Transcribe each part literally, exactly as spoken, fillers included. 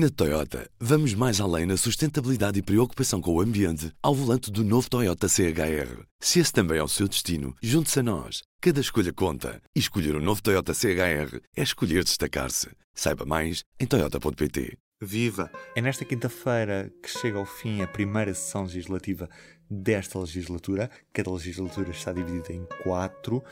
Na Toyota, vamos mais além na sustentabilidade e preocupação com o ambiente ao volante do novo Toyota C H R. Se esse também é o seu destino, junte-se a nós. Cada escolha conta. E escolher o um novo Toyota C H R é escolher destacar-se. Saiba mais em toyota ponto pt. Viva! É nesta quinta-feira que chega ao fim a primeira sessão legislativa desta legislatura. Cada legislatura está dividida em quatro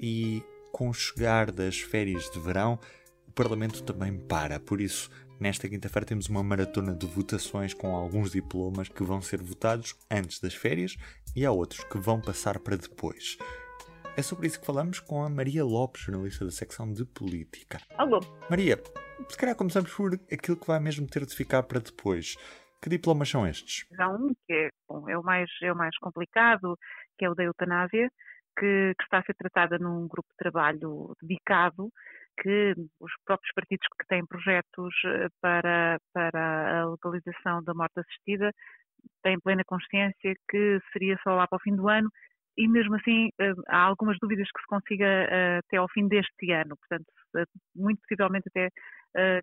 e, com o chegar das férias de verão, o Parlamento também para. Por isso, nesta quinta-feira temos uma maratona de votações com alguns diplomas que vão ser votados antes das férias e há outros que vão passar para depois. É sobre isso que falamos com a Maria Lopes, jornalista da secção de Política. Alô. Maria, se calhar começamos por aquilo que vai mesmo ter de ficar para depois. Que diplomas são estes? Há um que é, bom, é, o, mais, é o mais complicado, que é o da eutanásia, que, que está a ser tratada num grupo de trabalho dedicado, que os próprios partidos que têm projetos para, para a legalização da morte assistida têm plena consciência que seria só lá para o fim do ano e, mesmo assim, há algumas dúvidas que se consiga até ao fim deste ano. Portanto, muito possivelmente até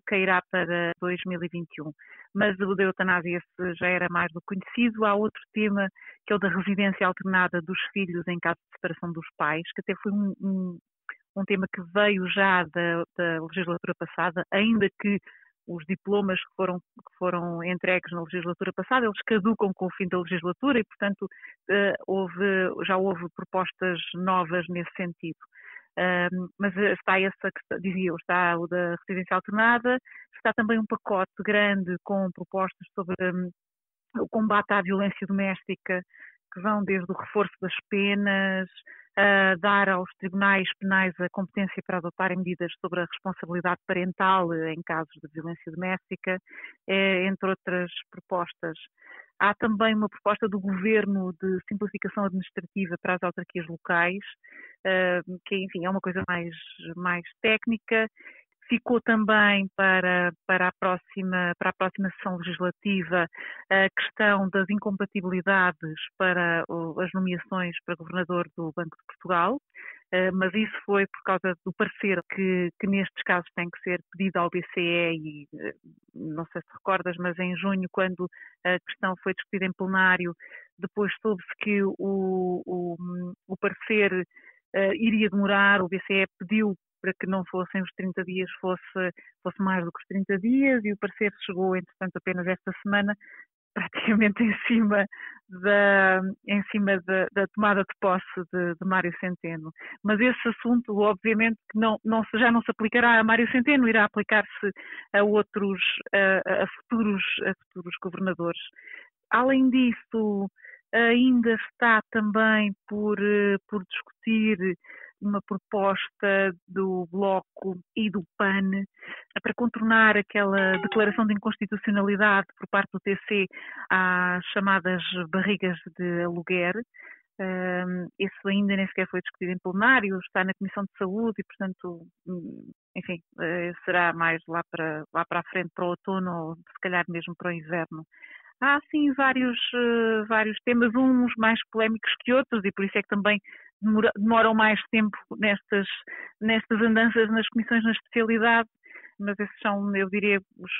cairá para dois mil e vinte e um. Mas o da eutanásia já era mais do que conhecido. Há outro tema, que é o da residência alternada dos filhos em caso de separação dos pais, que até foi um... um um tema que veio já da, da legislatura passada, ainda que os diplomas que foram, que foram entregues na legislatura passada, eles caducam com o fim da legislatura e, portanto, eh, houve, já houve propostas novas nesse sentido. Um, mas está essa que dizia, está o da residência alternada, está também um pacote grande com propostas sobre um, o combate à violência doméstica, que vão desde o reforço das penas, a dar aos tribunais penais a competência para adotarem medidas sobre a responsabilidade parental em casos de violência doméstica, entre outras propostas. Há também uma proposta do Governo de simplificação administrativa para as autarquias locais, que, enfim, é uma coisa mais, mais técnica. Ficou também para, para, a próxima, para a próxima sessão legislativa a questão das incompatibilidades para as nomeações para governador do Banco de Portugal, mas isso foi por causa do parecer que, que nestes casos tem que ser pedido ao B C E e, não sei se recordas, mas em junho, quando a questão foi discutida em plenário, depois soube-se que o, o, o parecer uh, iria demorar, o B C E pediu para que não fossem os trinta dias, fosse, fosse mais do que os trinta dias, e o parecer chegou, entretanto, apenas esta semana, praticamente em cima da, em cima da, da tomada de posse de, de Mário Centeno. Mas esse assunto, obviamente, não, não, já não se aplicará a Mário Centeno, irá aplicar-se a outros, a, a, futuros, a futuros governadores. Além disso, ainda está também por, por discutir uma proposta do Bloco e do P A N para contornar aquela declaração de inconstitucionalidade por parte do T C às chamadas barrigas de aluguer. Isso ainda nem sequer foi discutido em plenário, está na Comissão de Saúde e, portanto, enfim, será mais lá para, lá para a frente, para o outono ou se calhar mesmo para o inverno. Há, sim, vários, vários temas, uns mais polémicos que outros, e por isso é que também demora, demoram mais tempo nestas, nestas andanças nas comissões, na especialidade, mas esses são, eu diria, os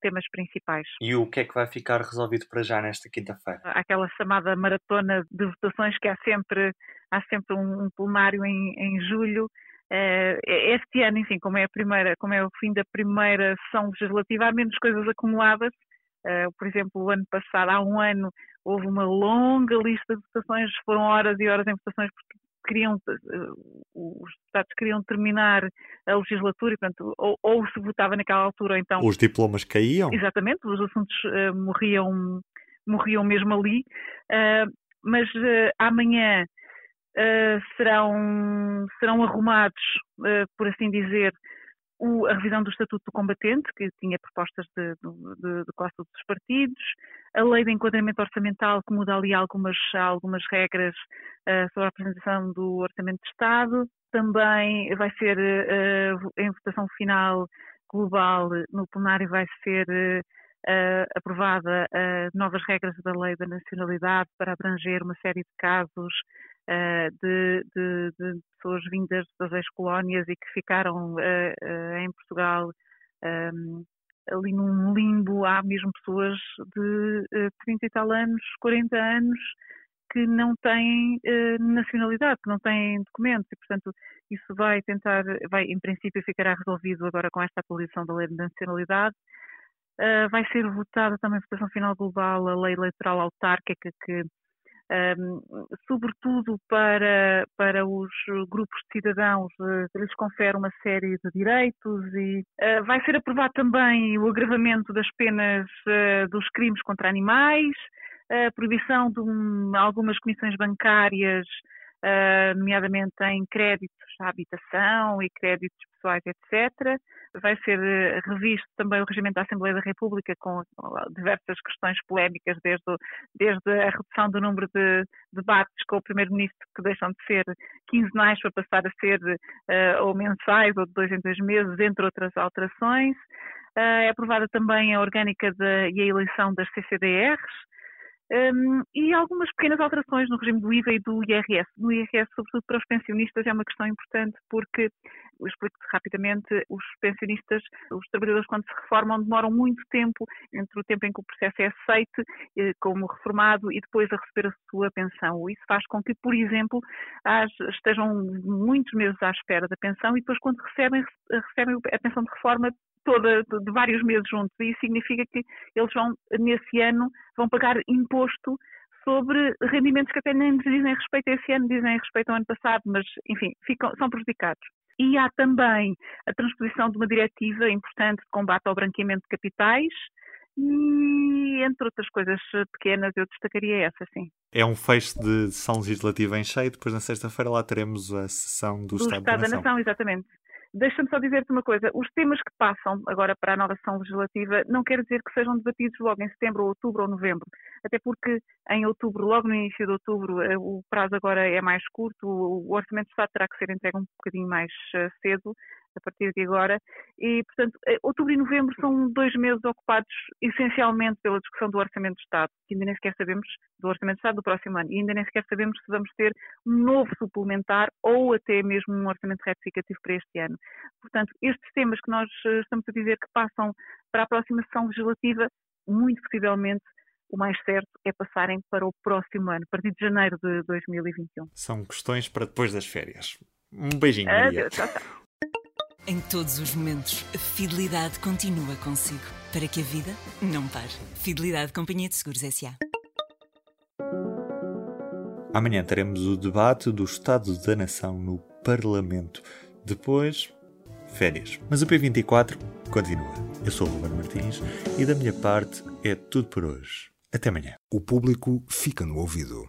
temas principais. E o que é que vai ficar resolvido para já nesta quinta-feira? Aquela chamada maratona de votações, que há sempre, há sempre um plenário em, em julho. Este ano, enfim, como é, a primeira, como é o fim da primeira sessão legislativa, há menos coisas acumuladas. Uh, por exemplo, o ano passado, há um ano, houve uma longa lista de votações, foram horas e horas em votações, porque queriam, uh, os deputados queriam terminar a legislatura, e, portanto, ou, ou se votava naquela altura, ou então... Os diplomas caíam? Exatamente, os assuntos uh, morriam, morriam mesmo ali. Uh, mas uh, amanhã uh, serão, serão arrumados, uh, por assim dizer, O, a revisão do Estatuto do Combatente, que tinha propostas de, de, de quase todos os partidos, a Lei de Enquadramento Orçamental, que muda ali algumas, algumas regras uh, sobre a apresentação do Orçamento de Estado. Também vai ser, uh, em votação final global, no plenário vai ser uh, aprovada uh, novas regras da Lei da Nacionalidade para abranger uma série de casos De, de, de pessoas vindas das ex-colónias e que ficaram uh, uh, em Portugal um, ali num limbo. Há mesmo pessoas de uh, trinta e tal anos, quarenta anos, que não têm uh, nacionalidade, que não têm documentos e, portanto, isso vai tentar, vai, em princípio, ficará resolvido agora com esta atualização da lei de nacionalidade. Uh, vai ser votada também a votação final global, a lei eleitoral autárquica, que, um, sobretudo para, para os grupos de cidadãos, uh, lhes confere uma série de direitos e uh, vai ser aprovado também o agravamento das penas uh, dos crimes contra animais, a proibição de um, algumas comissões bancárias, uh, nomeadamente em créditos à habitação e créditos pessoais, etcétera. Vai ser uh, revisto também o regimento da Assembleia da República, com diversas questões polémicas, desde, o, desde a redução do número de debates com o Primeiro-Ministro, que deixam de ser quinzenais para passar a ser uh, ou mensais ou de dois em dois meses, entre outras alterações. Uh, é aprovada também a orgânica de, e a eleição das C C D Rs. Um, e algumas pequenas alterações no regime do I V A e do I R S. No I R S, sobretudo para os pensionistas, é uma questão importante porque, eu explico-te rapidamente, os pensionistas, os trabalhadores quando se reformam demoram muito tempo entre o tempo em que o processo é aceite como reformado e depois a receber a sua pensão. Isso faz com que, por exemplo, estejam muitos meses à espera da pensão e depois quando recebem, recebem a pensão de reforma toda, de vários meses juntos, e isso significa que eles vão, nesse ano, vão pagar imposto sobre rendimentos que até nem nos dizem respeito a esse ano, dizem respeito ao ano passado, mas, enfim, ficam, são prejudicados. E há também a transposição de uma diretiva importante de combate ao branqueamento de capitais, e, entre outras coisas pequenas, eu destacaria essa, sim. É um fecho de sessão legislativa em cheio, depois na sexta-feira lá teremos a sessão do, do Estado, Estado da Nação. Da Nação, exatamente. Deixa-me só dizer-te uma coisa, os temas que passam agora para a nova sessão legislativa não quer dizer que sejam debatidos logo em setembro, ou outubro ou novembro, até porque em outubro, logo no início de outubro, o prazo agora é mais curto, o Orçamento de Estado terá que ser entregue um bocadinho mais cedo, a partir de agora, e portanto outubro e novembro são dois meses ocupados essencialmente pela discussão do Orçamento de Estado, que ainda nem sequer sabemos, do Orçamento de Estado do próximo ano, e ainda nem sequer sabemos se vamos ter um novo suplementar ou até mesmo um orçamento retificativo para este ano. Portanto, estes temas que nós estamos a dizer que passam para a próxima sessão legislativa, muito possivelmente o mais certo é passarem para o próximo ano, a partir de janeiro de dois mil e vinte e um. São questões para depois das férias. Um beijinho, Maria. Adeus, tchau, tchau. Em todos os momentos, a Fidelidade continua consigo, para que a vida não pare. Fidelidade Companhia de Seguros S A. Amanhã teremos o debate do Estado da Nação no Parlamento. Depois, férias. Mas o P vinte e quatro continua. Eu sou o Lúcio Martins e da minha parte é tudo por hoje. Até amanhã. O público fica no ouvido.